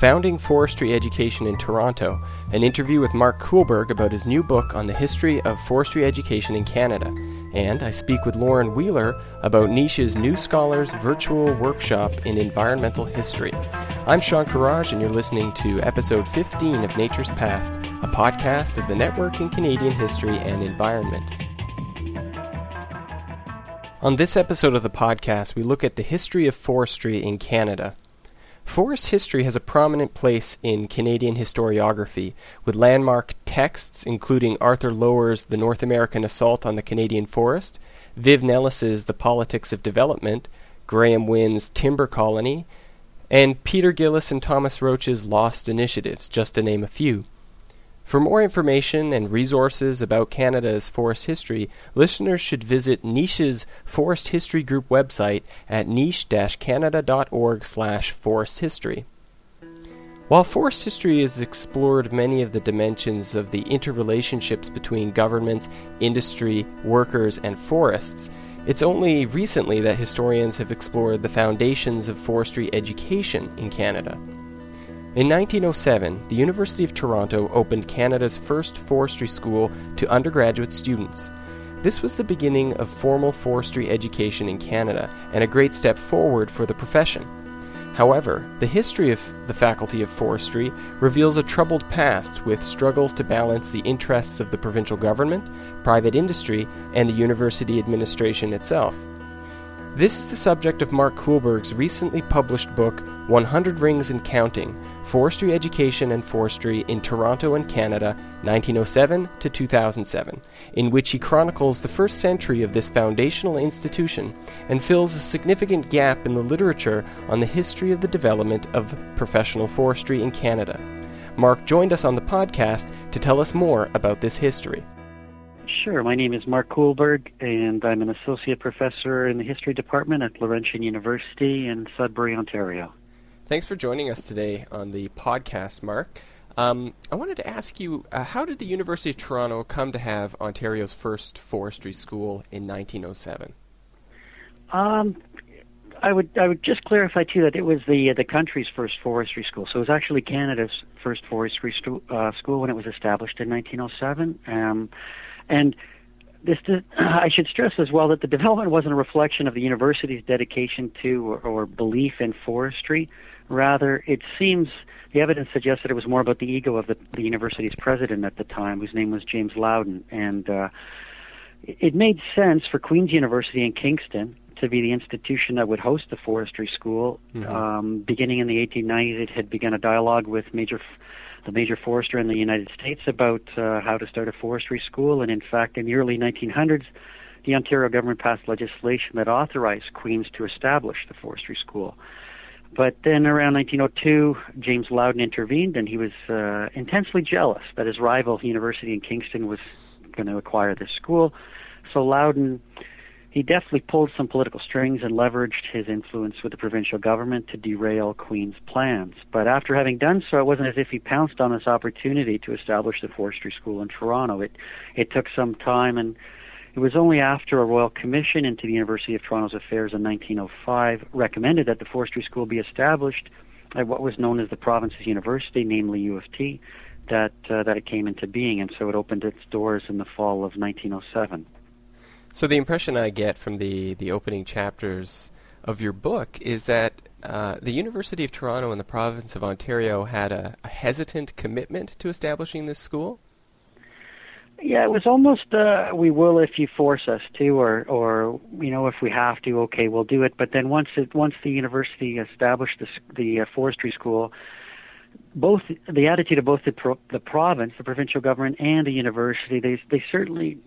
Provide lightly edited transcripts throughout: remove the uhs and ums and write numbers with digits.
Founding Forestry Education in Toronto, an interview with Mark Kuhlberg about his new book on the history of forestry education in Canada, and I speak with Lauren Wheeler about Niche's New Scholars Virtual Workshop in Environmental History. I'm Sean Kheraj, and you're listening to episode 15 of Nature's Past, a podcast of the Network in Canadian History and Environment. On this episode of the podcast, we look at the history of forestry in Canada. Forest history has a prominent place in Canadian historiography, with landmark texts including Arthur Lower's The North American Assault on the Canadian Forest, Viv Nellis's The Politics of Development, Graham Wynne's Timber Colony, and Peter Gillis and Thomas Roach's Lost Initiatives, just to name a few. For more information and resources about Canada's forest history, listeners should visit Niche's Forest History Group website at niche-canada.org/foresthistory. While forest history has explored many of the dimensions of the interrelationships between governments, industry, workers, and forests, it's only recently that historians have explored the foundations of forestry education in Canada. In 1907, the University of Toronto opened Canada's first forestry school to undergraduate students. This was the beginning of formal forestry education in Canada, and a great step forward for the profession. However, the history of the Faculty of Forestry reveals a troubled past with struggles to balance the interests of the provincial government, private industry, and the university administration itself. This is the subject of Mark Kuhlberg's recently published book, 100 Rings and Counting, Forestry Education and Forestry in Toronto and Canada, 1907 to 2007, in which he chronicles the first century of this foundational institution and fills a significant gap in the literature on the history of the development of professional forestry in Canada. Mark joined us on the podcast to tell us more about this history. Sure. My name is Mark Kuhlberg, and I'm an associate professor in the history department at Laurentian University in Sudbury, Ontario. Thanks for joining us today on the podcast, Mark. I wanted to ask you, how did the University of Toronto come to have Ontario's first forestry school in 1907? I would just clarify, too, that it was the country's first forestry school. So it was actually Canada's first forestry school when it was established in 1907. And this, I should stress as well that the development wasn't a reflection of the university's dedication to or belief in forestry. Rather, it seems the evidence suggests that it was more about the ego of the university's president at the time, whose name was James Loudon. And it made sense for Queen's University in Kingston to be the institution that would host the forestry school. Mm-hmm. Beginning in the 1890s, it had begun a dialogue with the major forester in the United States about how to start a forestry school, and in fact, in the early 1900s, the Ontario government passed legislation that authorized Queen's to establish the forestry school. But then around 1902, James Loudon intervened, and he was intensely jealous that his rival, the university in Kingston, was going to acquire this school. So Loudon, he deftly pulled some political strings and leveraged his influence with the provincial government to derail Queen's plans. But after having done so, it wasn't as if he pounced on this opportunity to establish the forestry school in Toronto. It took some time, and it was only after a royal commission into the University of Toronto's affairs in 1905 recommended that the forestry school be established at what was known as the province's university, namely U of T, that it came into being, and so it opened its doors in the fall of 1907. So the impression I get from the opening chapters of your book is that the University of Toronto and the province of Ontario had a hesitant commitment to establishing this school? Yeah, it was almost, we will if you force us to, or you know, if we have to, okay, we'll do it. But then once the university established the forestry school, both the attitude of both the province, the provincial government, and the university, they certainly,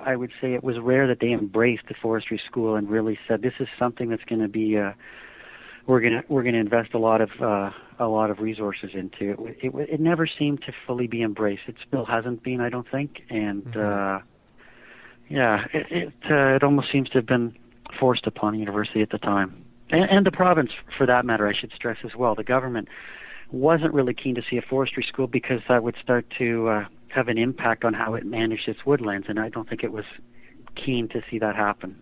I would say it was rare that they embraced the forestry school and really said, "This is something that's going to be we're going to invest a lot of resources into." It never seemed to fully be embraced. It still hasn't been, I don't think. And it almost seems to have been forced upon the university at the time, and the province, for that matter. I should stress as well, the government wasn't really keen to see a forestry school because that would start to have an impact on how it managed its woodlands, and I don't think it was keen to see that happen.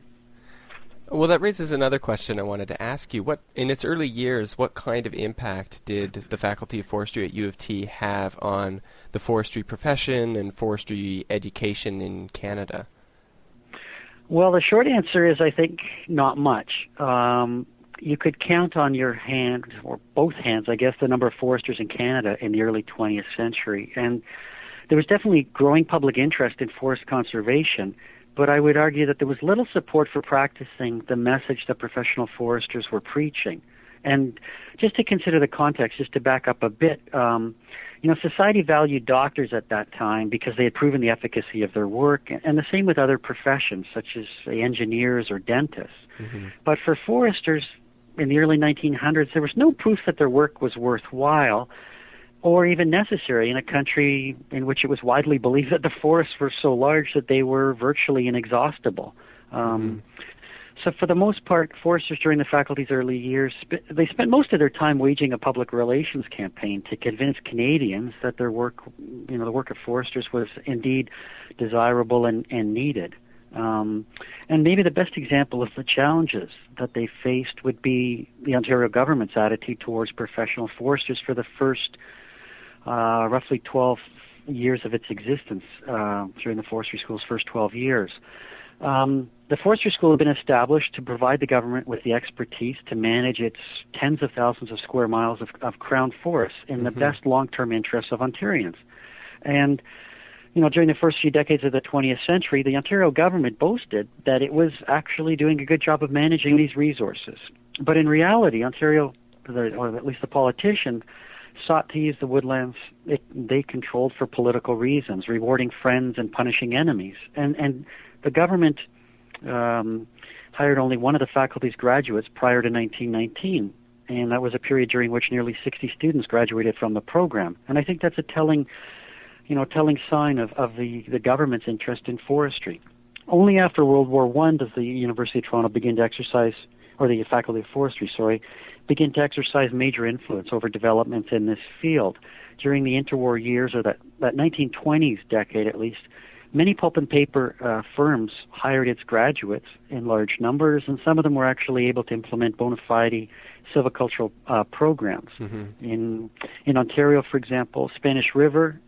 Well, that raises another question I wanted to ask you. What, in its early years, what kind of impact did the Faculty of Forestry at U of T have on the forestry profession and forestry education in Canada? Well, the short answer is, I think, not much. You could count on your hand, or both hands, I guess, the number of foresters in Canada in the early 20th century. And there was definitely growing public interest in forest conservation, but I would argue that there was little support for practicing the message that professional foresters were preaching. And just to consider the context, just to back up a bit, society valued doctors at that time because they had proven the efficacy of their work, and the same with other professions, such as, say, engineers or dentists. Mm-hmm. But for foresters in the early 1900s, there was no proof that their work was worthwhile or even necessary in a country in which it was widely believed that the forests were so large that they were virtually inexhaustible. So for the most part, foresters during the faculty's early years, they spent most of their time waging a public relations campaign to convince Canadians that their work, the work of foresters, was indeed desirable and needed. And maybe the best example of the challenges that they faced would be the Ontario government's attitude towards professional foresters for the first roughly 12 years of its existence, during the forestry school's first 12 years. The forestry school had been established to provide the government with the expertise to manage its tens of thousands of square miles of crown forests in the best long-term interests of Ontarians. And, during the first few decades of the 20th century, the Ontario government boasted that it was actually doing a good job of managing these resources. But in reality, Ontario, or at least the politicians, sought to use the woodlands they controlled for political reasons, rewarding friends and punishing enemies. And the government hired only one of the faculty's graduates prior to 1919, and that was a period during which nearly 60 students graduated from the program. And I think that's a telling sign of the government's interest in forestry. Only after World War I does the University of Toronto the Faculty of Forestry, begin to exercise major influence over developments in this field. During the interwar years, or that 1920s decade at least, many pulp and paper firms hired its graduates in large numbers, and some of them were actually able to implement bona fide silvicultural programs. Mm-hmm. In Ontario, for example, Spanish River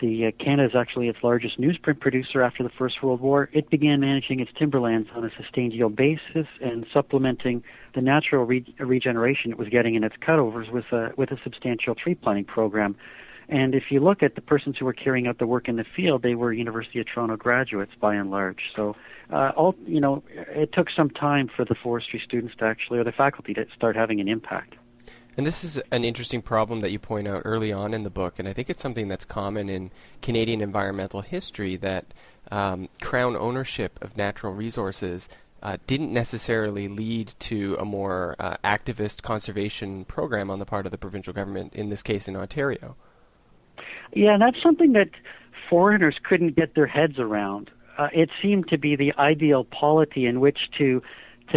Canada is actually its largest newsprint producer after the First World War. It began managing its timberlands on a sustained yield basis and supplementing the natural regeneration it was getting in its cutovers with a substantial tree planting program. And if you look at the persons who were carrying out the work in the field, they were University of Toronto graduates by and large. So, it took some time for the forestry students to actually, or the faculty, to start having an impact. And this is an interesting problem that you point out early on in the book, and I think it's something that's common in Canadian environmental history, that Crown ownership of natural resources didn't necessarily lead to a more activist conservation program on the part of the provincial government, in this case in Ontario. Yeah, and that's something that foreigners couldn't get their heads around. It seemed to be the ideal polity in which to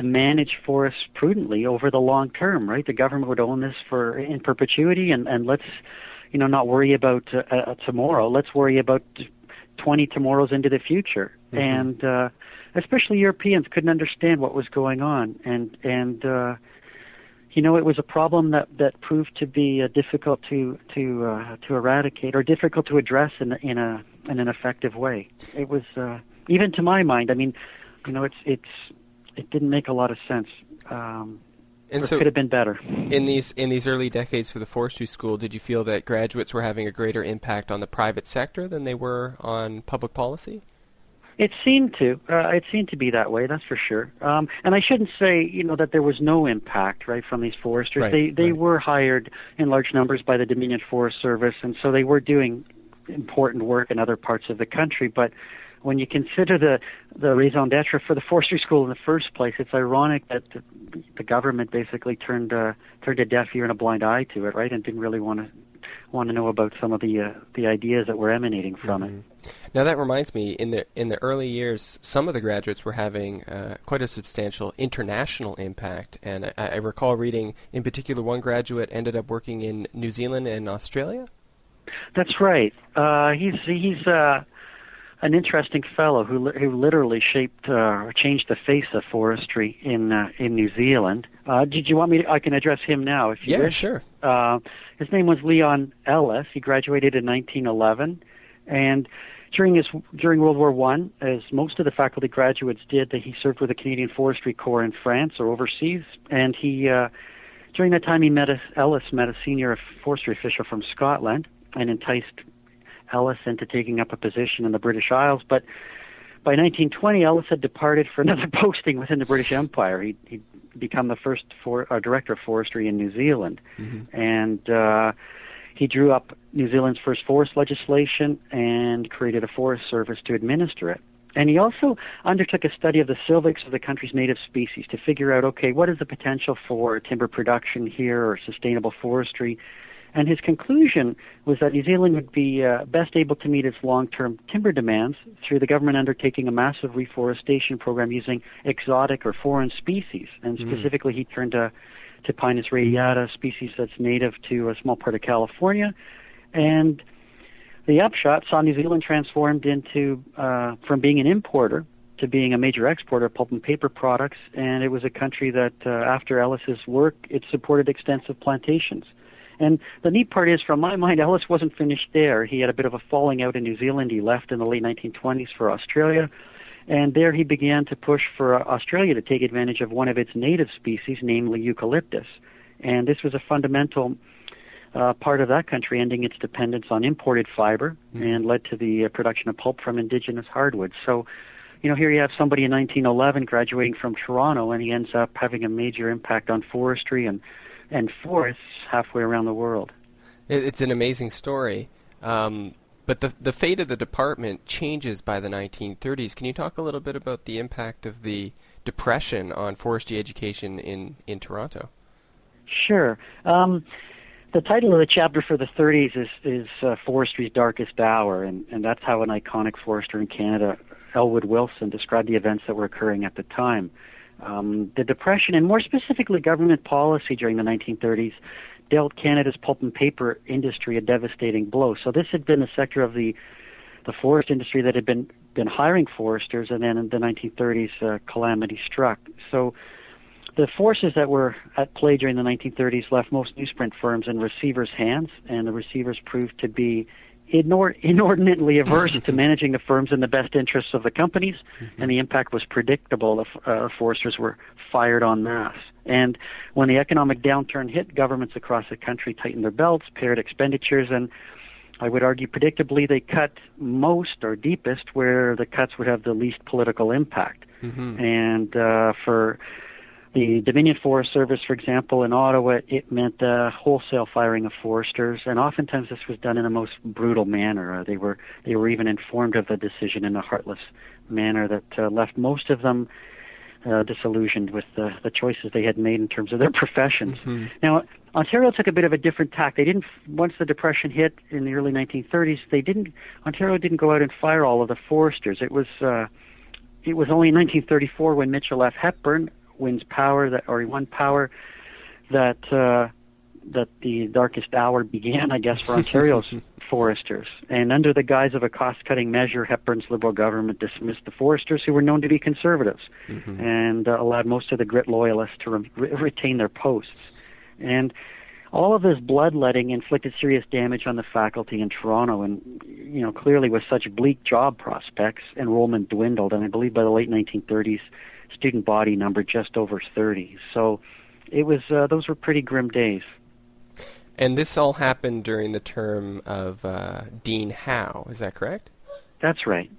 manage forests prudently over the long term, right? The government would own this in perpetuity, and let's, not worry about tomorrow. Let's worry about 20 tomorrows into the future. Mm-hmm. And especially Europeans couldn't understand what was going on, and it was a problem that proved to be difficult to eradicate, or difficult to address in an effective way. It was even to my mind. I mean, It didn't make a lot of sense, and so it could have been better. In these early decades for the forestry school, did you feel that graduates were having a greater impact on the private sector than they were on public policy? It seemed to be that way, that's for sure. And I shouldn't say, that there was no impact, right, from these foresters. Right, they were hired in large numbers by the Dominion Forest Service, and so they were doing important work in other parts of the country, but when you consider the raison d'etre for the forestry school in the first place, it's ironic that the government basically turned a deaf ear and a blind eye to it, right, and didn't really want to know about some of the ideas that were emanating from it. Now that reminds me, in the early years, some of the graduates were having quite a substantial international impact, and I recall reading, in particular, one graduate ended up working in New Zealand and Australia. That's right. He's an interesting fellow who literally shaped or changed the face of forestry in New Zealand. Did you want me to, I can address him now if you wish. Yeah, sure. His name was Leon Ellis. He graduated in 1911, and during World War I, as most of the faculty graduates did, he served with the Canadian Forestry Corps in France or overseas, and he during that time Ellis met a senior forestry official from Scotland and enticed Ellis into taking up a position in the British Isles. But by 1920, Ellis had departed for another posting within the British Empire. He'd become the first director of forestry in New Zealand. Mm-hmm. And he drew up New Zealand's first forest legislation and created a forest service to administer it. And he also undertook a study of the silvics of the country's native species to figure out, okay, what is the potential for timber production here or sustainable forestry? And his conclusion was that New Zealand would be best able to meet its long-term timber demands through the government undertaking a massive reforestation program using exotic or foreign species. And specifically, he turned to Pinus radiata, species that's native to a small part of California. And the upshot saw New Zealand transformed into from being an importer to being a major exporter of pulp and paper products. And it was a country that, after Ellis's work, it supported extensive plantations. And the neat part is, from my mind, Ellis wasn't finished there. He had a bit of a falling out in New Zealand. He left in the late 1920s for Australia, and there he began to push for Australia to take advantage of one of its native species, namely eucalyptus. And this was a fundamental part of that country ending its dependence on imported fiber and led to the production of pulp from indigenous hardwoods. So, you know, here you have somebody in 1911 graduating from Toronto, and he ends up having a major impact on forestry and forests halfway around the world. It's an amazing story. But the fate of the department changes by the 1930s. Can you talk a little bit about the impact of the Depression on forestry education in Toronto? Sure. The title of the chapter for the 30s is Forestry's Darkest Hour, and that's how an iconic forester in Canada, Elwood Wilson, described the events that were occurring at the time. The Depression, and more specifically government policy during the 1930s, dealt Canada's pulp and paper industry a devastating blow. So this had been a sector of the forest industry that had been hiring foresters, and then in the 1930s, calamity struck. So the forces that were at play during the 1930s left most newsprint firms in receivers' hands, and the receivers proved to be inordinately averse to managing the firms in the best interests of the companies, and the impact was predictable. Foresters were fired en masse. And when the economic downturn hit, governments across the country tightened their belts, pared expenditures, and I would argue predictably they cut most or deepest where the cuts would have the least political impact. And for the Dominion Forest Service, for example, in Ottawa, it meant wholesale firing of foresters, and oftentimes this was done in the most brutal manner. They were even informed of the decision in a heartless manner that left most of them disillusioned with the choices they had made in terms of their professions. Now, Ontario took a bit of a different tack. They didn't. Once the Depression hit in the early 1930s, Ontario didn't go out and fire all of the foresters. It was only in 1934 when Mitchell F. Hepburn won power that the darkest hour began, I guess, for Ontario's foresters. And under the guise of a cost-cutting measure, Hepburn's Liberal government dismissed the foresters, who were known to be conservatives, and allowed most of the Grit loyalists to retain their posts. And all of this bloodletting inflicted serious damage on the faculty in Toronto, and, you know, clearly with such bleak job prospects, enrollment dwindled, and I believe by the late 1930s, student body number just over 30. So it was those were pretty grim days. And this all happened during the term of Dean Howe, is that correct? That's right.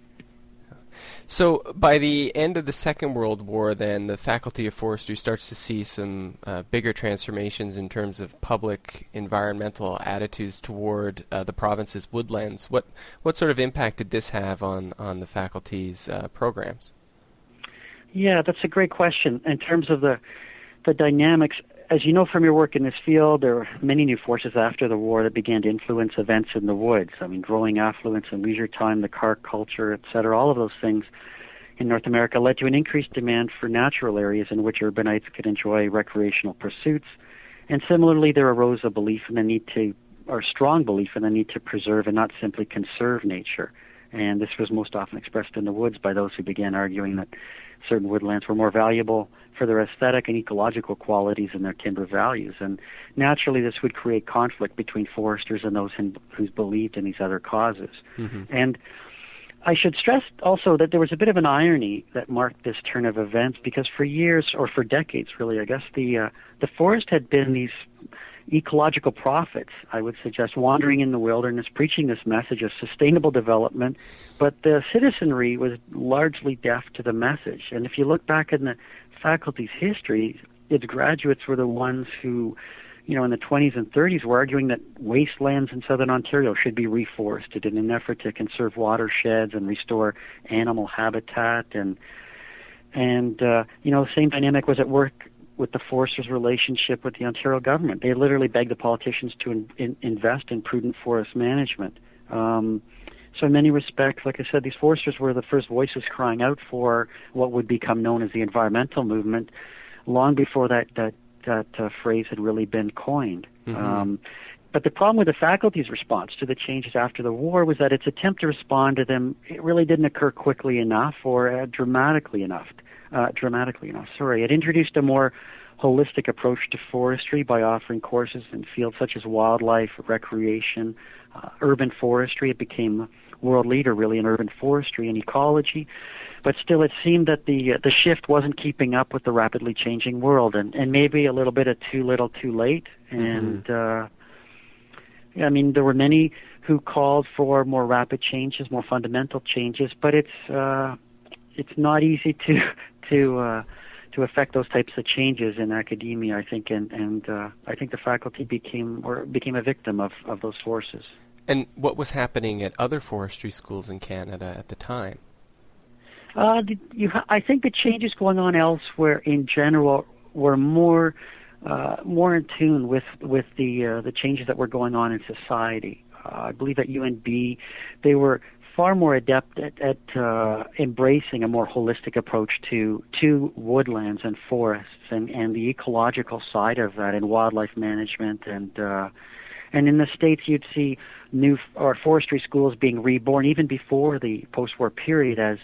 So by the end of the Second World War, then, the Faculty of Forestry starts to see some bigger transformations in terms of public environmental attitudes toward the province's woodlands. What sort of impact did this have on the faculty's programs? Yeah, that's a great question. In terms of the dynamics, as you know from your work in this field, there were many new forces after the war that began to influence events in the woods. I mean, growing affluence and leisure time, the car culture, et cetera, all of those things in North America led to an increased demand for natural areas in which urbanites could enjoy recreational pursuits. And similarly, there arose a belief in the need to, or strong belief in the need to preserve and not simply conserve nature. and this was most often expressed in the woods by those who began arguing that certain woodlands were more valuable for their aesthetic and ecological qualities and their timber values. And naturally, this would create conflict between foresters and those who believed in these other causes. Mm-hmm. And I should stress also that there was a bit of an irony that marked this turn of events, because for years, or for decades really, I guess, the forest had been these ecological prophets, I would suggest, wandering in the wilderness, preaching this message of sustainable development, but the citizenry was largely deaf to the message. And if you look back in the faculty's history, its graduates were the ones who, you know, in the 20s and 30s were arguing that wastelands in southern Ontario should be reforested in an effort to conserve watersheds and restore animal habitat. And you know, the same dynamic was at work with the foresters' relationship with the Ontario government. They literally begged the politicians to invest in prudent forest management. So in many respects, like I said, these foresters were the first voices crying out for what would become known as the environmental movement, long before that phrase had really been coined. Mm-hmm. But the problem with the faculty's response to the changes after the war was that its attempt to respond to them, it really didn't occur quickly enough or dramatically enough. It introduced a more holistic approach to forestry by offering courses in fields such as wildlife, recreation, urban forestry. It became world leader, really, in urban forestry and ecology. But still, it seemed that the shift wasn't keeping up with the rapidly changing world, and maybe a little bit of too little, too late. And I mean, there were many who called for more rapid changes, more fundamental changes. But it's not easy to affect those types of changes in academia, I think, and I think the faculty became a victim of those forces. And what was happening at other forestry schools in Canada at the time? I think the changes going on elsewhere in general were more in tune with the changes that were going on in society. I believe at UNB they were far more adept at embracing a more holistic approach to woodlands and forests and the ecological side of that and wildlife management. And in the States, you'd see forestry schools being reborn even before the post-war period as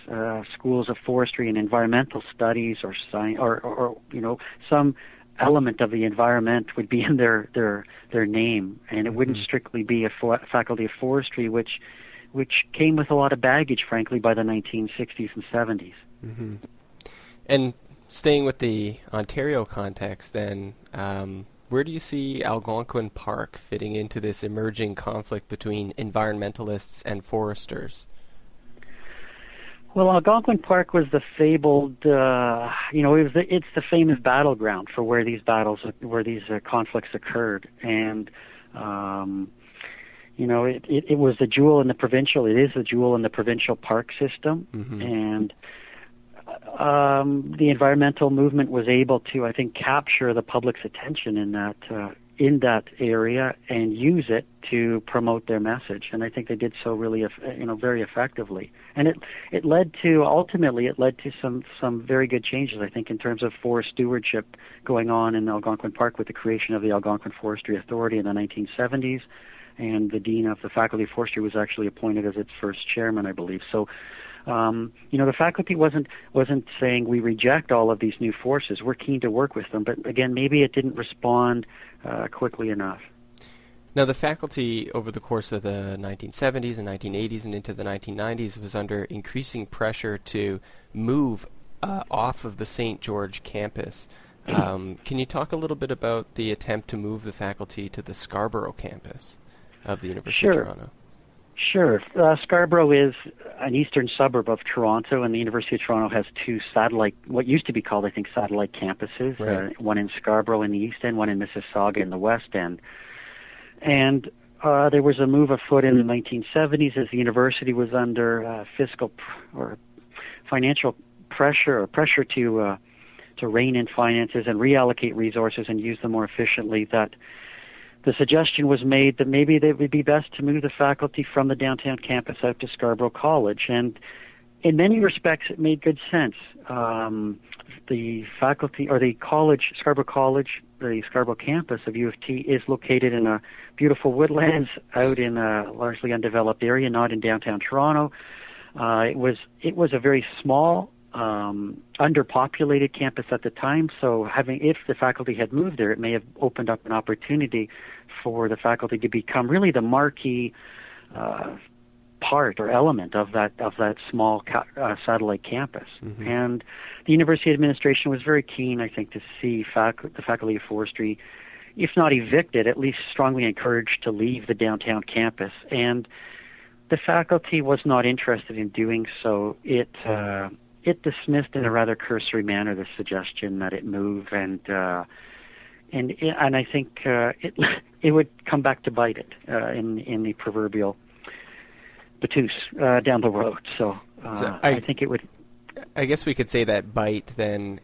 schools of forestry and environmental studies or science, or you know, some element of the environment would be in their name, and it wouldn't strictly be a faculty of forestry, which came with a lot of baggage, frankly, by the 1960s and 70s. Mm-hmm. And staying with the Ontario context, then, where do you see Algonquin Park fitting into this emerging conflict between environmentalists and foresters? Well, Algonquin Park was the fabled, it's the famous battleground for where these conflicts occurred, and you know, it was the jewel in the provincial. It is the jewel in the provincial park system, mm-hmm. and the environmental movement was able to, I think, capture the public's attention in that area and use it to promote their message. And I think they did so really, very effectively. And it led to some very good changes, I think, in terms of forest stewardship going on in Algonquin Park with the creation of the Algonquin Forestry Authority in the 1970s. And the dean of the Faculty of Forestry was actually appointed as its first chairman, I believe. So, the faculty wasn't saying we reject all of these new forces. We're keen to work with them, but again, maybe it didn't respond quickly enough. Now, the faculty over the course of the 1970s and 1980s and into the 1990s was under increasing pressure to move off of the St. George campus. Can you talk a little bit about the attempt to move the faculty to the Scarborough campus of the University of Toronto? Sure. Scarborough is an eastern suburb of Toronto, and the University of Toronto has two satellite campuses, right. One in Scarborough in the east end, one in Mississauga in the west end. And there was a move afoot in the 1970s as the university was under financial pressure, or pressure to rein in finances and reallocate resources and use them more efficiently, that the suggestion was made that maybe it would be best to move the faculty from the downtown campus out to Scarborough College. And in many respects, it made good sense. The faculty, or the college, Scarborough College, the Scarborough campus of U of T is located in a beautiful woodlands out in a largely undeveloped area, not in downtown Toronto. It was a very small, underpopulated campus at the time, so if the faculty had moved there, it may have opened up an opportunity for the faculty to become really the marquee part or element of that small satellite campus. Mm-hmm. And the university administration was very keen, I think, to see the faculty of forestry, if not evicted, at least strongly encouraged to leave the downtown campus. And the faculty was not interested in doing so. It dismissed in a rather cursory manner the suggestion that it move, and I think it would come back to bite it in the proverbial Battus down the road. So I think it would. I guess we could say that bite then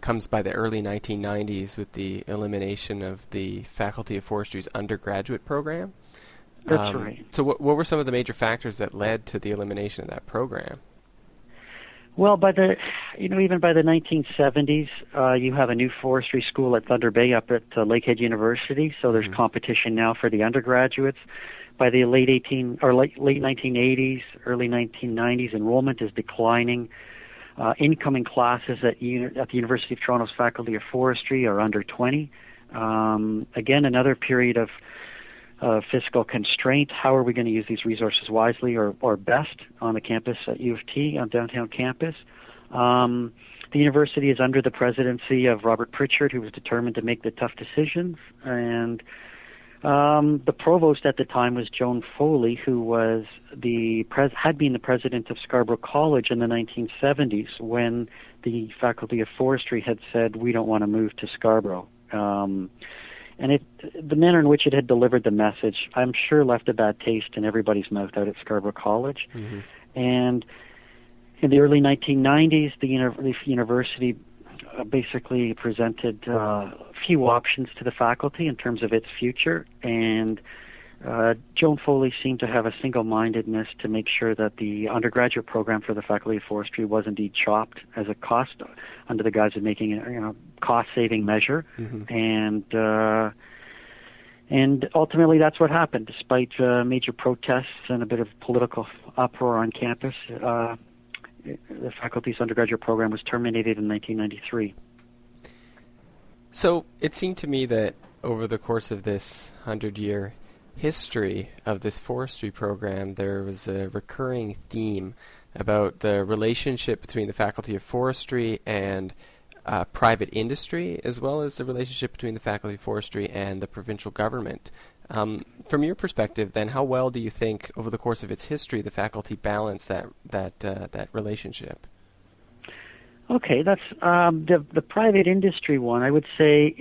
comes by the early 1990s with the elimination of the Faculty of Forestry's undergraduate program. That's right. So what were some of the major factors that led to the elimination of that program? Well, even by the 1970s, you have a new forestry school at Thunder Bay up at Lakehead University. So there's competition now for the undergraduates. By the late 1980s, early 1990s, enrollment is declining. Incoming classes at the University of Toronto's Faculty of Forestry are under 20. Again, another period of fiscal constraint. How are we going to use these resources wisely or best on the campus at U of T, on downtown campus? The university is under the presidency of Robert Pritchard, who was determined to make the tough decisions. And the provost at the time was Joan Foley, who was had been the president of Scarborough College in the 1970s when the Faculty of Forestry had said, we don't want to move to Scarborough. And the manner in which it had delivered the message, I'm sure, left a bad taste in everybody's mouth out at Scarborough College. Mm-hmm. And in the early 1990s, the university basically presented few options to the faculty in terms of its future. And Joan Foley seemed to have a single-mindedness to make sure that the undergraduate program for the Faculty of Forestry was indeed chopped as a cost under the guise of making a cost-saving measure, mm-hmm. and ultimately that's what happened. Despite major protests and a bit of political uproar on campus, the faculty's undergraduate program was terminated in 1993. So it seemed to me that over the course of this 100-year history of this forestry program, there was a recurring theme about the relationship between the Faculty of Forestry and private industry, as well as the relationship between the Faculty of Forestry and the provincial government. From your perspective, then, how well do you think, over the course of its history, the faculty balanced that relationship? Okay, that's the private industry one. I would say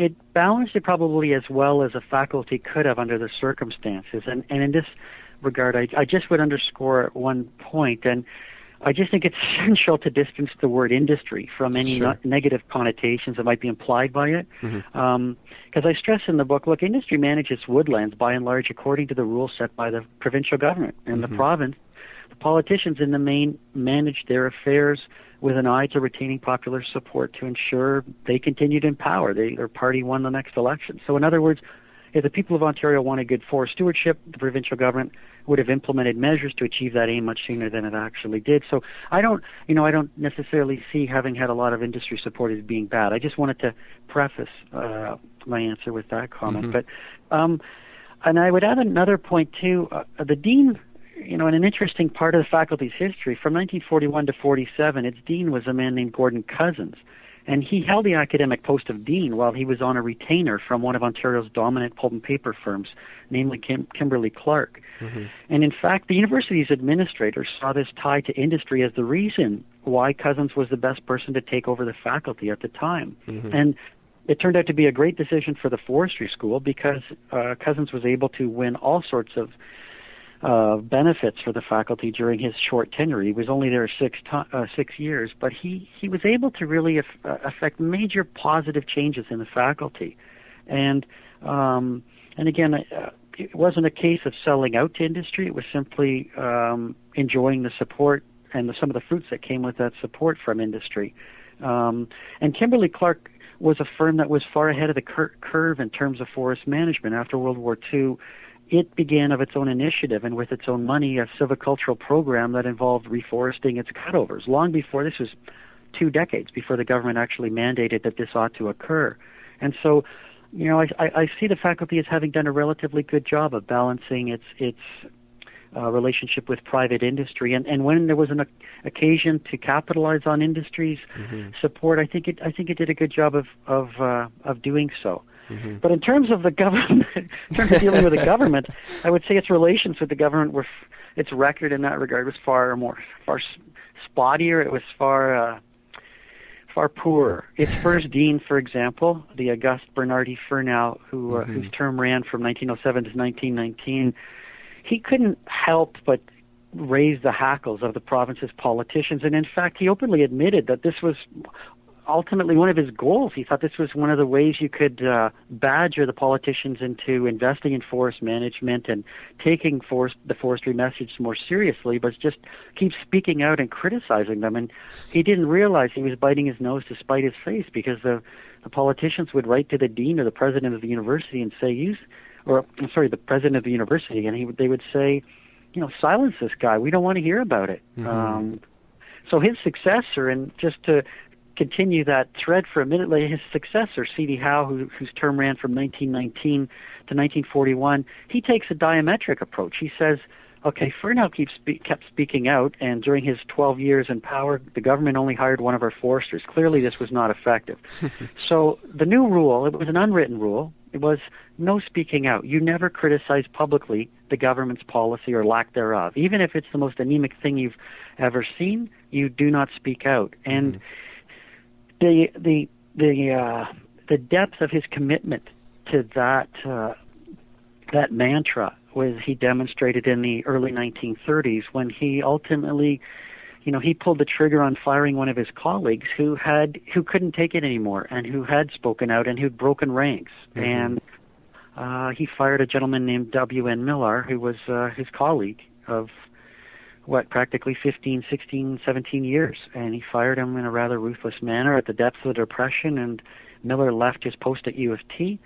it balanced it probably as well as a faculty could have under the circumstances. And in this regard, I just would underscore one point, and I just think it's essential to distance the word industry from any negative connotations that might be implied by it. Because I stress in the book, look, industry manages woodlands by and large according to the rules set by the provincial government and the province. The politicians in the main manage their affairs with an eye to retaining popular support to ensure they continued in power. Their party won the next election. So in other words, if the people of Ontario wanted good forest stewardship, the provincial government would have implemented measures to achieve that aim much sooner than it actually did. So I don't necessarily see having had a lot of industry support as being bad. I just wanted to preface my answer with that comment. Mm-hmm. But and I would add another point too. The dean, in an interesting part of the faculty's history, from 1941 to 47, its dean was a man named Gordon Cousins, and he held the academic post of dean while he was on a retainer from one of Ontario's dominant pulp and paper firms, namely Kimberly-Clark. Mm-hmm. And in fact, the university's administrators saw this tie to industry as the reason why Cousins was the best person to take over the faculty at the time. Mm-hmm. And it turned out to be a great decision for the forestry school because Cousins was able to win all sorts of benefits for the faculty during his short tenure. He was only there 6 years, but he was able to really affect major positive changes in the faculty. And again, it wasn't a case of selling out to industry. It was simply enjoying the support and some of the fruits that came with that support from industry. And Kimberly-Clark was a firm that was far ahead of the curve in terms of forest management. After World War II, it began of its own initiative and with its own money a silvicultural program that involved reforesting its cutovers. Long before, this was 2 decades before the government actually mandated that this ought to occur. And so, you know, I see the faculty as having done a relatively good job of balancing its relationship with private industry, and when there was an occasion to capitalize on industry's support, I think it did a good job of doing so. Mm-hmm. But in terms of the government, in terms of dealing with the government, I would say its relations with the government were, its record in that regard was far spottier. It was far poorer. Its first dean, for example, the Auguste Bernardi Fernau, whose term ran from 1907 to 1919. He couldn't help but raise the hackles of the province's politicians, and in fact, he openly admitted that this was ultimately one of his goals. He thought this was one of the ways you could badger the politicians into investing in forest management and taking the forestry message more seriously, but just keep speaking out and criticizing them. And he didn't realize he was biting his nose to spite his face, because the politicians would write to the dean or the president of the university and say, the president of the university, and they would say, you know, silence this guy. We don't want to hear about it. Mm-hmm. So his successor, and just to continue that thread for a minute, his successor, C.D. Howe, whose term ran from 1919 to 1941, he takes a diametric approach. He says, okay, Fernau kept speaking out, and during his 12 years in power, the government only hired one of our foresters. Clearly, this was not effective. So the new rule, it was an unwritten rule, it was no speaking out. You never criticize publicly the government's policy or lack thereof. Even if it's the most anemic thing you've ever seen, you do not speak out. And the depth of his commitment to that mantra was he demonstrated in the early 1930s, when he ultimately, you know, he pulled the trigger on firing one of his colleagues who couldn't take it anymore, and who had spoken out and who'd broken ranks. Mm-hmm. And he fired a gentleman named W. N. Millar, who was his colleague of, practically 15, 16, 17 years. And he fired him in a rather ruthless manner at the depths of the Depression, and Millar left his post at U of T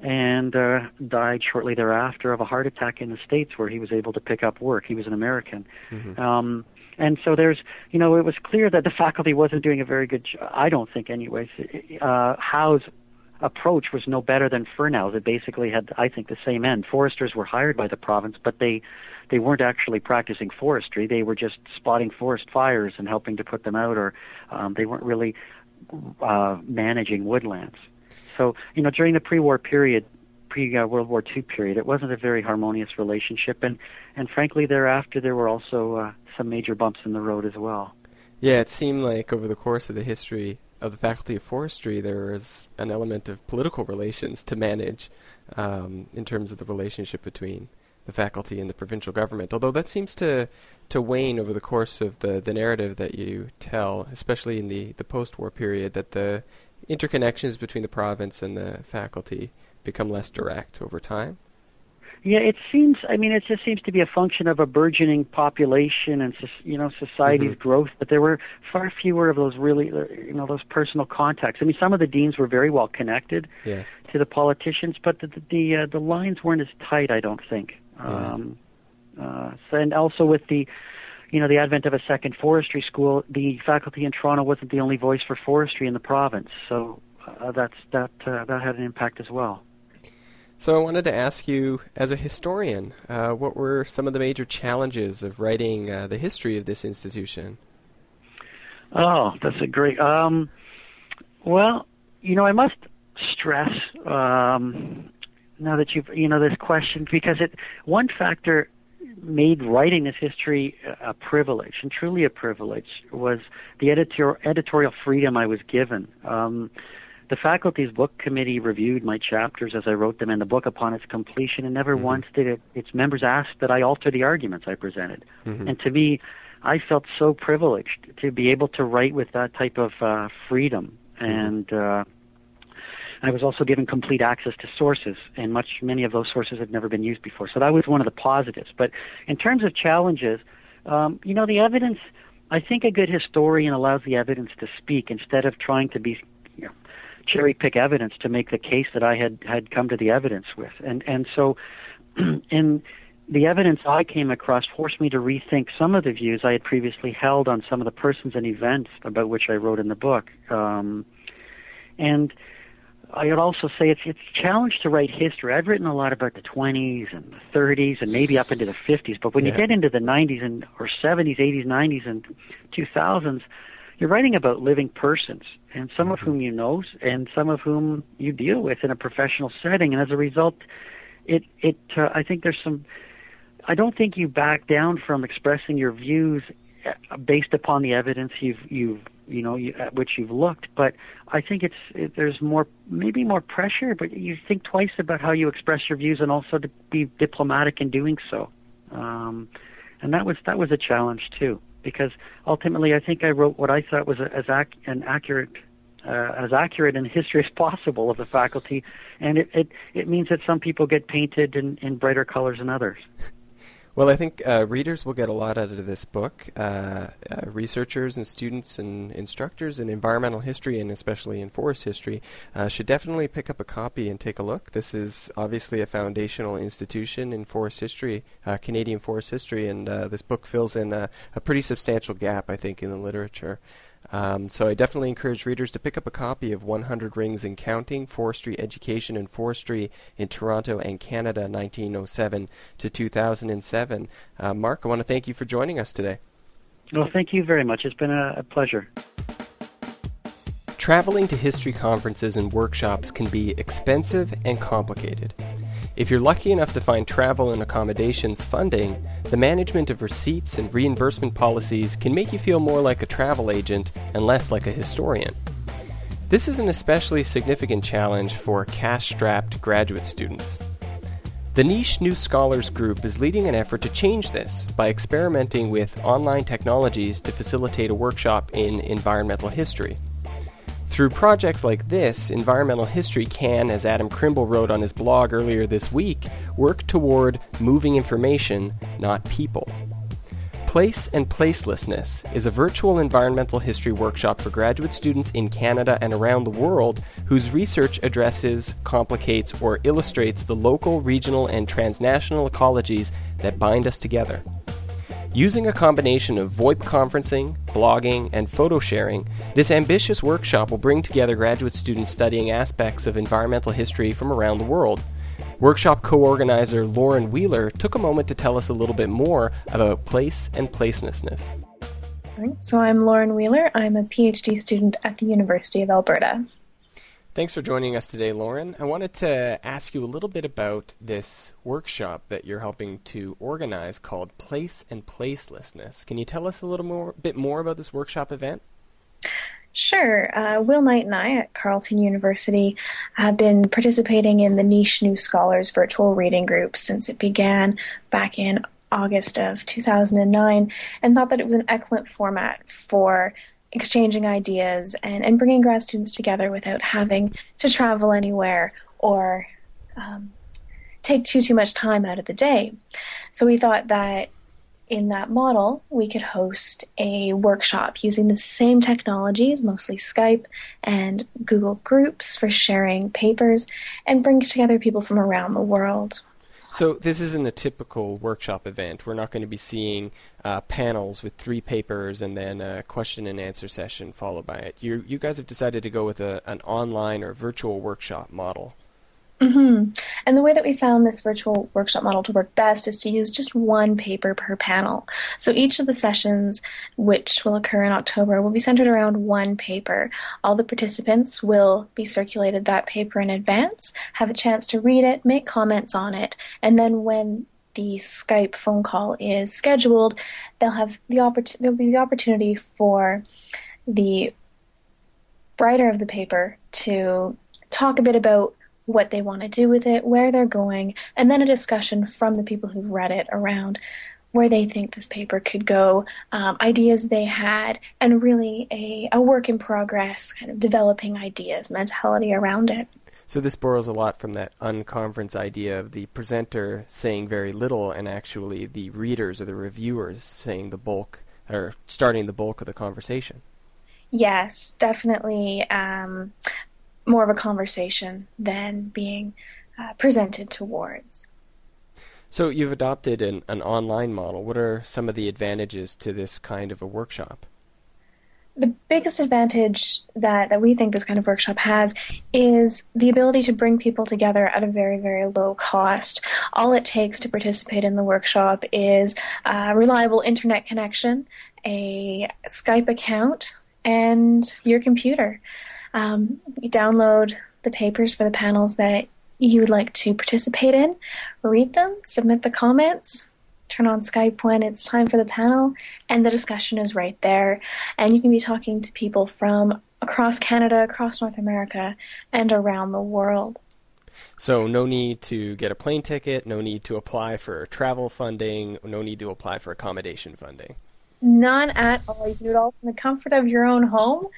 and died shortly thereafter of a heart attack in the States, where he was able to pick up work. He was an American. Mm-hmm. And so there's, you know, it was clear that the faculty wasn't doing a very good job, I don't think anyways. Howe's approach was no better than Fernau's. It basically had, I think, the same end. Foresters were hired by the province, but they weren't actually practicing forestry. They were just spotting forest fires and helping to put them out, or they weren't really managing woodlands. So, you know, during the pre-war period, World War II period, it wasn't a very harmonious relationship, and frankly, thereafter there were also some major bumps in the road as well. Yeah, it seemed like over the course of the history of the Faculty of Forestry, there was an element of political relations to manage in terms of the relationship between the faculty and the provincial government, although that seems to wane over the course of the narrative that you tell, especially in the post-war period, that the interconnections between the province and the faculty become less direct over time? Yeah, it seems, I mean, it just seems to be a function of a burgeoning population and, you know, society's growth, but there were far fewer of those really, you know, those personal contacts. I mean, some of the deans were very well connected to the politicians, but the lines weren't as tight, I don't think. Yeah. And also with the advent of a second forestry school, the faculty in Toronto wasn't the only voice for forestry in the province, so that had an impact as well. So I wanted to ask you, as a historian, what were some of the major challenges of writing the history of this institution? Oh, that's a great... well, you know, I must stress, now that you've, you know, this question, because one factor made writing this history a privilege, and truly a privilege, was the editorial freedom I was given. The faculty's book committee reviewed my chapters as I wrote them in the book upon its completion, and never once did its members ask that I alter the arguments I presented. Mm-hmm. And to me, I felt so privileged to be able to write with that type of freedom. And I was also given complete access to sources, and many of those sources had never been used before. So that was one of the positives. But in terms of challenges, you know, the evidence, I think a good historian allows the evidence to speak instead of trying to be cherry pick evidence to make the case that I had come to the evidence with. And so in the evidence I came across forced me to rethink some of the views I had previously held on some of the persons and events about which I wrote in the book. And I would also say it's a challenge to write history. I've written a lot about the 20s and the 30s and maybe up into the 50s, but when you get into the 90s and or 70s, 80s, 90s, and 2000s, you're writing about living persons, and some of whom you know and some of whom you deal with in a professional setting. And as a result, I think there's some... I don't think you back down from expressing your views based upon the evidence at which you've looked, but I think there's maybe more pressure, but you think twice about how you express your views, and also to be diplomatic in doing so. And that was a challenge too, because ultimately I think I wrote what I thought was as accurate in history as possible of the faculty, and it means that some people get painted in brighter colors than others. Well, I think readers will get a lot out of this book. Researchers and students and instructors in environmental history, and especially in forest history, should definitely pick up a copy and take a look. This is obviously a foundational institution in forest history, Canadian forest history, and this book fills in a pretty substantial gap, I think, in the literature. So I definitely encourage readers to pick up a copy of 100 Rings and Counting, Forestry Education and Forestry in Toronto and Canada, 1907 to 2007. Mark, I want to thank you for joining us today. Well, thank you very much. It's been a pleasure. Traveling to history conferences and workshops can be expensive and complicated. If you're lucky enough to find travel and accommodations funding, the management of receipts and reimbursement policies can make you feel more like a travel agent and less like a historian. This is an especially significant challenge for cash-strapped graduate students. The Niche New Scholars Group is leading an effort to change this by experimenting with online technologies to facilitate a workshop in environmental history. Through projects like this, environmental history can, as Adam Crimble wrote on his blog earlier this week, work toward moving information, not people. Place and Placelessness is a virtual environmental history workshop for graduate students in Canada and around the world whose research addresses, complicates, or illustrates the local, regional, and transnational ecologies that bind us together. Using a combination of VoIP conferencing, blogging, and photo sharing, this ambitious workshop will bring together graduate students studying aspects of environmental history from around the world. Workshop co-organizer Lauren Wheeler took a moment to tell us a little bit more about place and placelessness. So I'm Lauren Wheeler. I'm a PhD student at the University of Alberta. Thanks for joining us today, Lauren. I wanted to ask you a little bit about this workshop that you're helping to organize called Place and Placelessness. Can you tell us a bit more about this workshop event? Sure. Will Knight and I at Carleton University have been participating in the Niche New Scholars virtual reading group since it began back in August of 2009, and thought that it was an excellent format for exchanging ideas and bringing grad students together without having to travel anywhere or take too much time out of the day. So we thought that in that model, we could host a workshop using the same technologies, mostly Skype and Google Groups for sharing papers, and bring together people from around the world. So this isn't a typical workshop event. We're not going to be seeing panels with 3 papers and then a question and answer session followed by it. You guys have decided to go with an online or virtual workshop model. Mm-hmm. And the way that we found this virtual workshop model to work best is to use just one paper per panel. So each of the sessions, which will occur in October, will be centered around one paper. All the participants will be circulated that paper in advance, have a chance to read it, make comments on it, and then when the Skype phone call is scheduled, there'll be the opportunity for the writer of the paper to talk a bit about what they want to do with it, where they're going, and then a discussion from the people who've read it around where they think this paper could go, ideas they had, and really a work in progress, kind of developing ideas, mentality around it. So this borrows a lot from that unconference idea of the presenter saying very little and actually the readers or the reviewers saying the bulk, or starting the bulk of the conversation. Yes, definitely. more of a conversation than being presented towards. So you've adopted an online model. What are some of the advantages to this kind of a workshop? The biggest advantage that we think this kind of workshop has is the ability to bring people together at a very, very low cost. All it takes to participate in the workshop is a reliable internet connection, a Skype account, and your computer. You download the papers for the panels that you would like to participate in, read them, submit the comments, turn on Skype when it's time for the panel, and the discussion is right there. And you can be talking to people from across Canada, across North America, and around the world. So no need to get a plane ticket, no need to apply for travel funding, no need to apply for accommodation funding. None at all. You do it all from the comfort of your own home.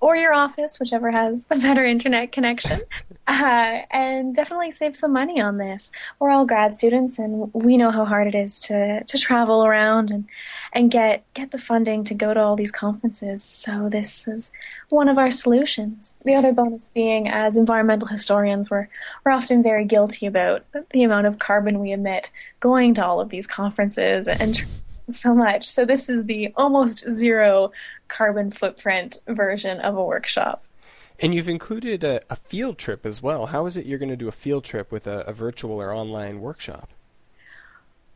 Or your office, whichever has a better internet connection, and definitely save some money on this. We're all grad students, and we know how hard it is to travel around and get the funding to go to all these conferences, so this is one of our solutions. The other bonus being, as environmental historians, we're often very guilty about the amount of carbon we emit going to all of these conferences and so much. So this is the almost zero carbon footprint version of a workshop. And you've included a field trip as well. How is it you're going to do a field trip with a virtual or online workshop?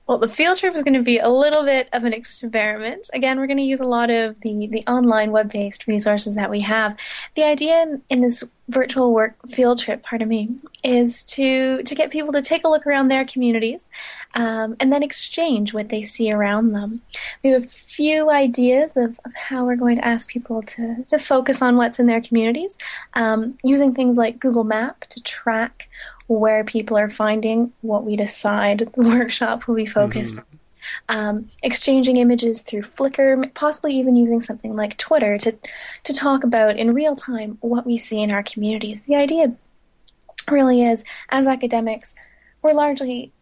Well, the field trip is going to be a little bit of an experiment. Again, we're going to use a lot of the online web-based resources that we have. The idea in this virtual field trip, is to get people to take a look around their communities and then exchange what they see around them. We have a few ideas of how we're going to ask people to focus on what's in their communities, using things like Google Map to track where people are finding what we decide the workshop will be focused on, exchanging images through Flickr, possibly even using something like Twitter to talk about in real time what we see in our communities. The idea really is, as academics, we're largely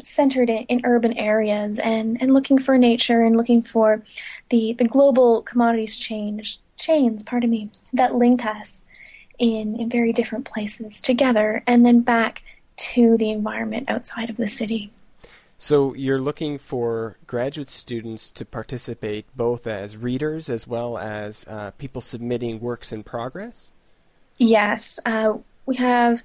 centered in urban areas and looking for nature and looking for the global commodities chains that link us in very different places together and then back to the environment outside of the city. So you're looking for graduate students to participate both as readers as well as people submitting works in progress? Yes. We have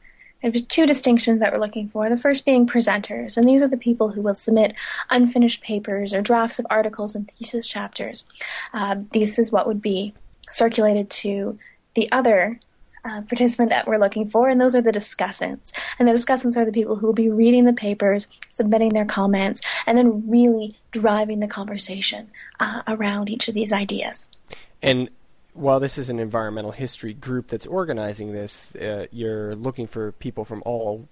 two distinctions that we're looking for, the first being presenters, and these are the people who will submit unfinished papers or drafts of articles and thesis chapters. This is what would be circulated to the other participant that we're looking for, and those are the discussants. And the discussants are the people who will be reading the papers, submitting their comments, and then really driving the conversation around each of these ideas. And while this is an environmental history group that's organizing this, you're looking for people from all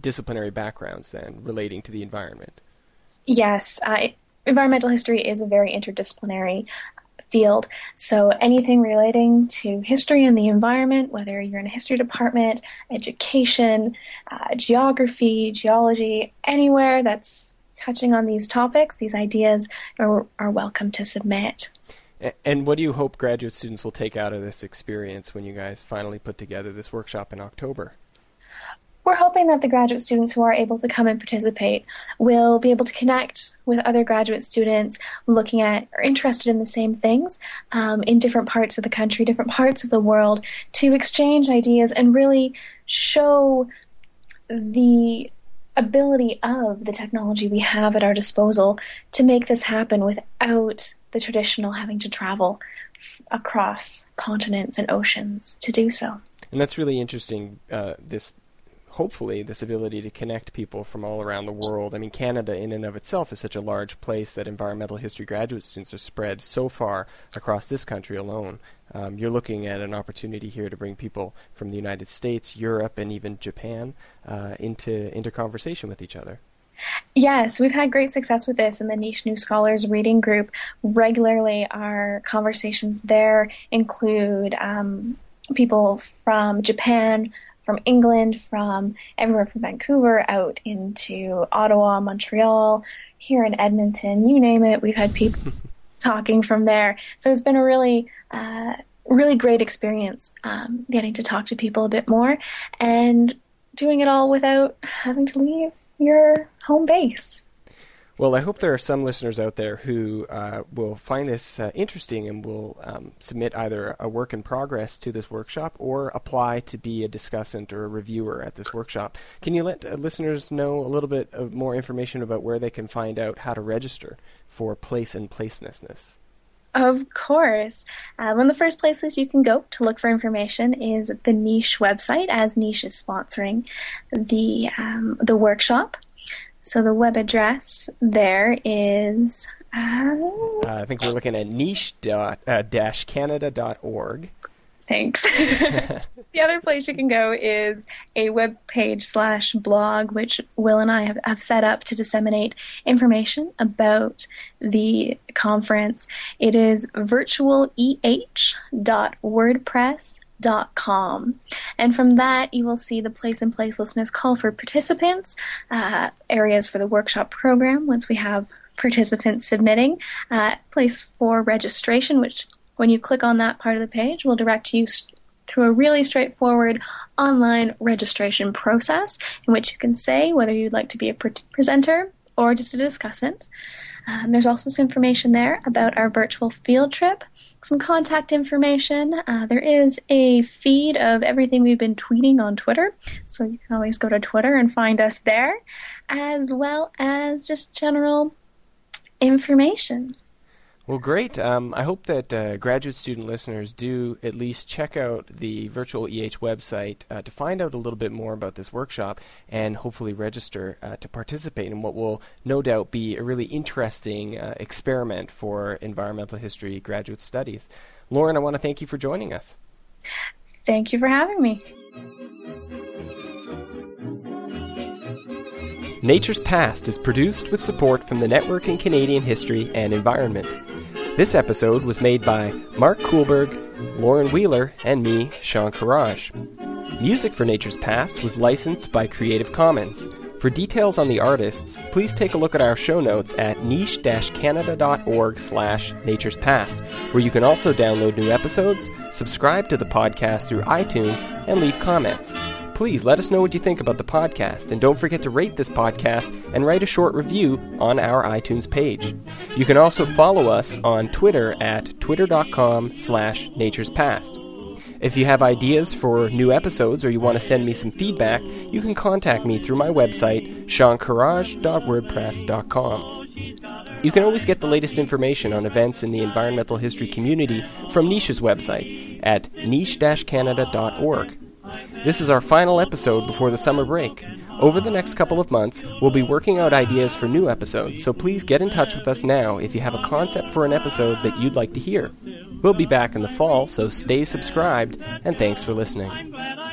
disciplinary backgrounds then relating to the environment. Yes. Environmental history is a very interdisciplinary field. So anything relating to history and the environment, whether you're in a history department, education, geography, geology, anywhere that's touching on these topics, these ideas are welcome to submit. And what do you hope graduate students will take out of this experience when you guys finally put together this workshop in October? We're hoping that the graduate students who are able to come and participate will be able to connect with other graduate students looking at or interested in the same things in different parts of the country, different parts of the world, to exchange ideas and really show the ability of the technology we have at our disposal to make this happen without the traditional having to travel across continents and oceans to do so. And that's really interesting, hopefully, this ability to connect people from all around the world. I mean, Canada in and of itself is such a large place that environmental history graduate students are spread so far across this country alone. You're looking at an opportunity here to bring people from the United States, Europe, and even Japan into conversation with each other. Yes, we've had great success with this in the Niche New Scholars reading group. Regularly, our conversations there include people from Japan, from England, from everywhere from Vancouver out into Ottawa, Montreal, here in Edmonton, you name it. We've had people talking from there. So it's been a really really great experience getting to talk to people a bit more and doing it all without having to leave your home base. Well, I hope there are some listeners out there who will find this interesting and will submit either a work in progress to this workshop or apply to be a discussant or a reviewer at this workshop. Can you let listeners know a little bit of more information about where they can find out how to register for Place and Placelessness? Of course. One of the first places you can go to look for information is the Niche website, as Niche is sponsoring the workshop. So the web address there is... I think we're looking at niche-canada.org. Thanks. The other place you can go is a web page / blog, which Will and I have set up to disseminate information about the conference. It is virtualeh.wordpress.com. And from that, you will see the Place and Placelessness call for participants, areas for the workshop program once we have participants submitting, place for registration, which when you click on that part of the page, we'll direct you through a really straightforward online registration process in which you can say whether you'd like to be a presenter or just a discussant. There's also some information there about our virtual field trip, some contact information. There is a feed of everything we've been tweeting on Twitter, so you can always go to Twitter and find us there, as well as just general information. Well, great. I hope that graduate student listeners do at least check out the Virtual EH website to find out a little bit more about this workshop and hopefully register to participate in what will no doubt be a really interesting experiment for environmental history graduate studies. Lauren, I want to thank you for joining us. Thank you for having me. Nature's Past is produced with support from the Network in Canadian History and Environment. This episode was made by Mark Kuhlberg, Lauren Wheeler, and me, Sean Kheraj. Music for Nature's Past was licensed by Creative Commons. For details on the artists, please take a look at our show notes at niche-canada.org/naturespast, where you can also download new episodes, subscribe to the podcast through iTunes, and leave comments. Please let us know what you think about the podcast, and don't forget to rate this podcast and write a short review on our iTunes page. You can also follow us on Twitter at twitter.com/naturespast. If you have ideas for new episodes or you want to send me some feedback, you can contact me through my website, seankheraj.wordpress.com. You can always get the latest information on events in the environmental history community from Niche's website at niche-canada.org. This is our final episode before the summer break. Over the next couple of months, we'll be working out ideas for new episodes, so please get in touch with us now if you have a concept for an episode that you'd like to hear. We'll be back in the fall, so stay subscribed, and thanks for listening.